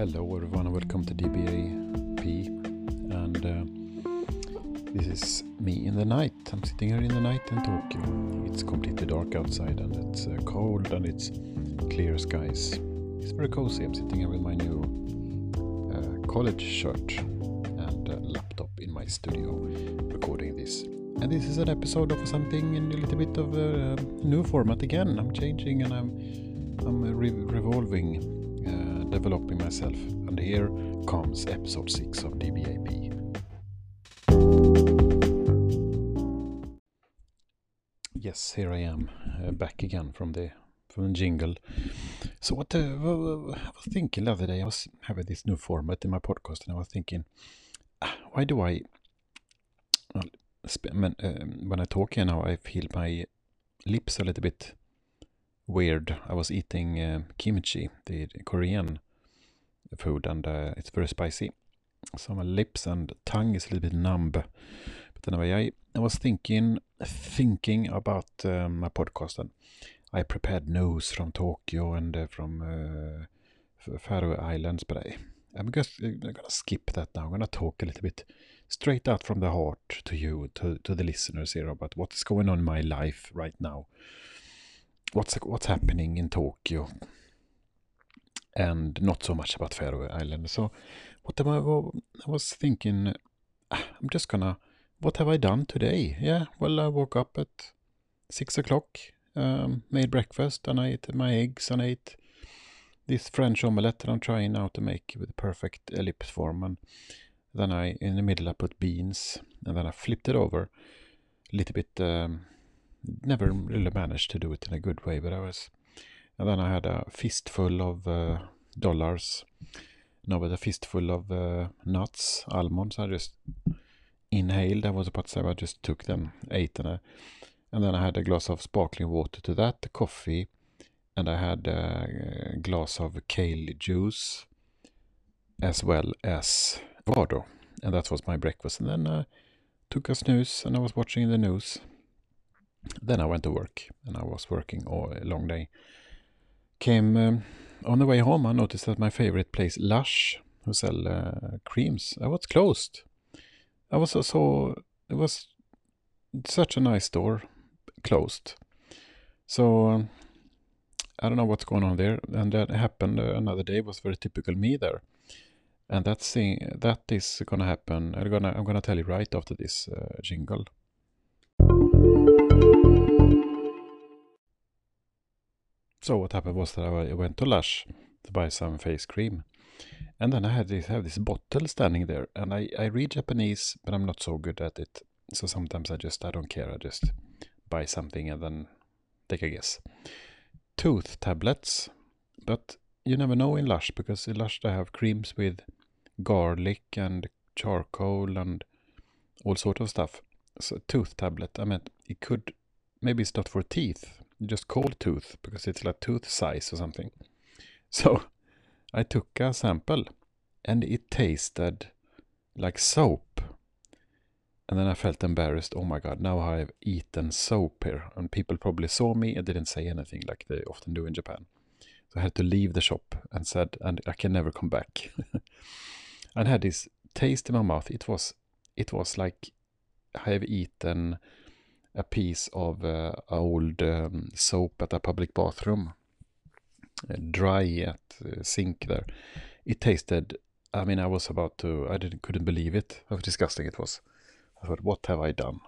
Hello everyone and welcome to DBAP, and this is me in the night. I'm sitting here in the night in Tokyo. It's completely dark outside and it's cold and it's clear skies. It's very cozy. I'm sitting here with my new college shirt and laptop in my studio recording this. And this is an episode of something in a little bit of a new format again. I'm changing and I'm revolving. Developing myself, and here comes episode 6 of DBAP. Yes, here I am, back again from the jingle. So what I was thinking the other day, I was having this new format in my podcast, and I was thinking, why do I? Well, when I talk here now, I feel my lips a little bit weird. I was eating kimchi, the Korean food, and it's very spicy. So my lips and tongue is a little bit numb. But anyway, I was thinking about my podcast, and I prepared news from Tokyo and from Faroe Islands, but I'm gonna skip that now. I'm gonna talk a little bit straight out from the heart to you, to the listeners here, about what's going on in my life right now. What's happening in Tokyo, and not so much about Faroe Islands. So I was thinking, I'm just gonna, what have I done today? Yeah, well, I woke up at 6 o'clock, made breakfast, and I ate my eggs, and I ate this French omelette that I'm trying now to make with the perfect ellipse form. And then in the middle I put beans, and then I flipped it over a little bit. Never really managed to do it in a good way, but and then I had a fistful of dollars. No, but a fistful of nuts, almonds. I just inhaled. I was about to say, I just took them, ate them, and then I had a glass of sparkling water to that, the coffee, and I had a glass of kale juice as well as avocado, and that was my breakfast. And then I took a snooze, and I was watching the news. Then I went to work, and I was working all a long day. Came on the way home, I noticed that my favorite place, Lush, who sell creams, I was closed. I was it was such a nice store, closed. So I don't know what's going on there, and that happened another day. It was very typical me there, and that is gonna happen. I'm gonna tell you right after this jingle. So what happened was that I went to Lush to buy some face cream, and then I had this bottle standing there, and I read Japanese, but I'm not so good at it. So sometimes I don't care. I just buy something and then take a guess. Tooth tablets, but you never know in Lush, because in Lush they have creams with garlic and charcoal and all sort of stuff. So tooth tablet, I meant it could, maybe it's not for teeth. You just call tooth because it's like tooth size or something. So I took a sample, and it tasted like soap. And then I felt embarrassed. Oh my God, now I've eaten soap here. And people probably saw me and didn't say anything like they often do in Japan. So I had to leave the shop and I can never come back. And I had this taste in my mouth. It was like I have eaten a piece of old soap at a public bathroom, dry at sink there. It tasted, I mean, I was about to, couldn't believe it, how disgusting it was. I thought, what have I done?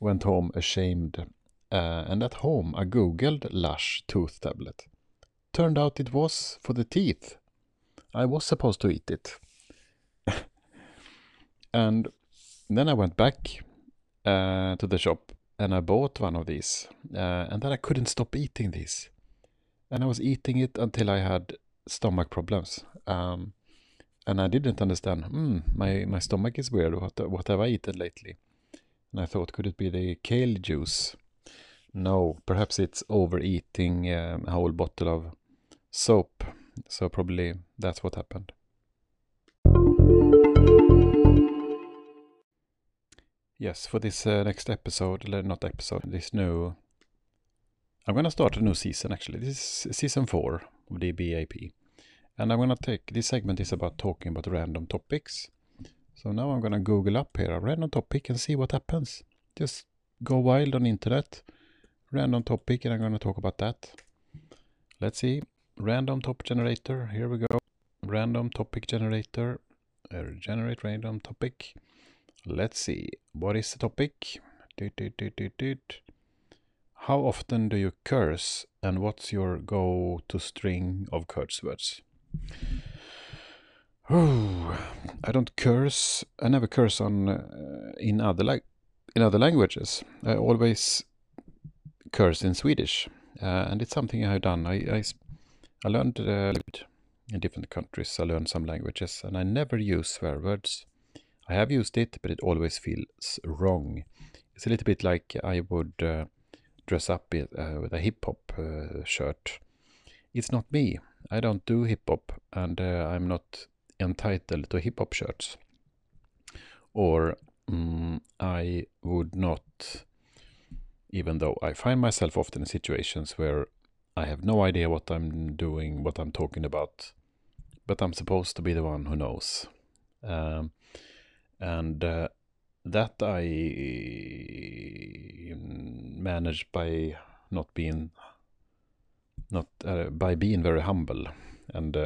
Went home ashamed, and at home I googled Lush tooth tablet. Turned out it was for the teeth. I was supposed to eat it. And then I went back to the shop, and I bought one of these, and then I couldn't stop eating these, and I was eating it until I had stomach problems, and I didn't understand. My stomach is weird. What have I eaten lately? And I thought, could it be the kale juice? No, perhaps it's overeating a whole bottle of soap. So probably that's what happened. Yes, for this next episode, not episode, this new... I'm going to start a new season, actually. This is season 4 of DBAP. And I'm going to take, this segment is about talking about random topics. So now I'm going to Google up here a random topic and see what happens. Just go wild on internet. Random topic, and I'm going to talk about that. Let's see. Random topic generator. Here we go. Random topic generator. Generate random topic. Let's see. What is the topic? How often do you curse? And what's your go-to string of curse words? Oh, I don't curse. I never curse on in other languages. I always curse in Swedish, and it's something I've done. I learned in different countries. I learned some languages, and I never use swear words. I have used it, but it always feels wrong. It's a little bit like I would dress up with a hip-hop shirt. It's not me. I don't do hip-hop, and I'm not entitled to hip-hop shirts. Or I would not, even though I find myself often in situations where I have no idea what I'm doing, what I'm talking about, but I'm supposed to be the one who knows. That I manage by being very humble and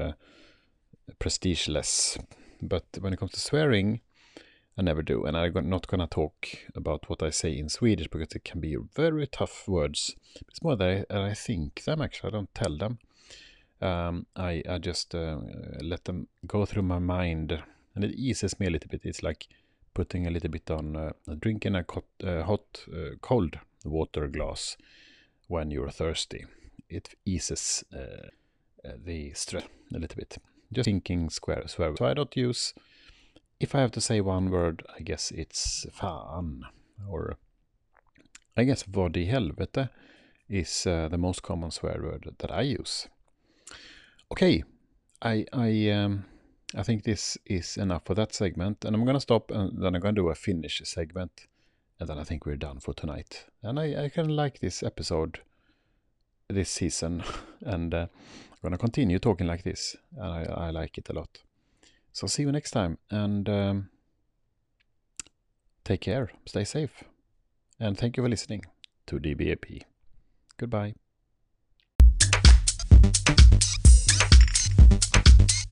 prestigeless. But when it comes to swearing, I never do, and I'm not going to talk about what I say in Swedish because it can be very tough words. It's more that I think them, actually. I don't tell them. I just let them go through my mind, and it eases me a little bit. It's like putting a little bit on drinking a cold water glass when you're thirsty. It eases the stress a little bit. Just thinking swear. So I don't use. If I have to say one word, I guess it's fan, or I guess vad I helvete is the most common swear word that I use. Okay, I think this is enough for that segment, and I'm going to stop, and then I'm going to do a finish segment, and then I think we're done for tonight. And I kind of like this episode, this season, and I'm going to continue talking like this, and I like it a lot. So see you next time, and take care, stay safe, and thank you for listening to DBAP. Goodbye.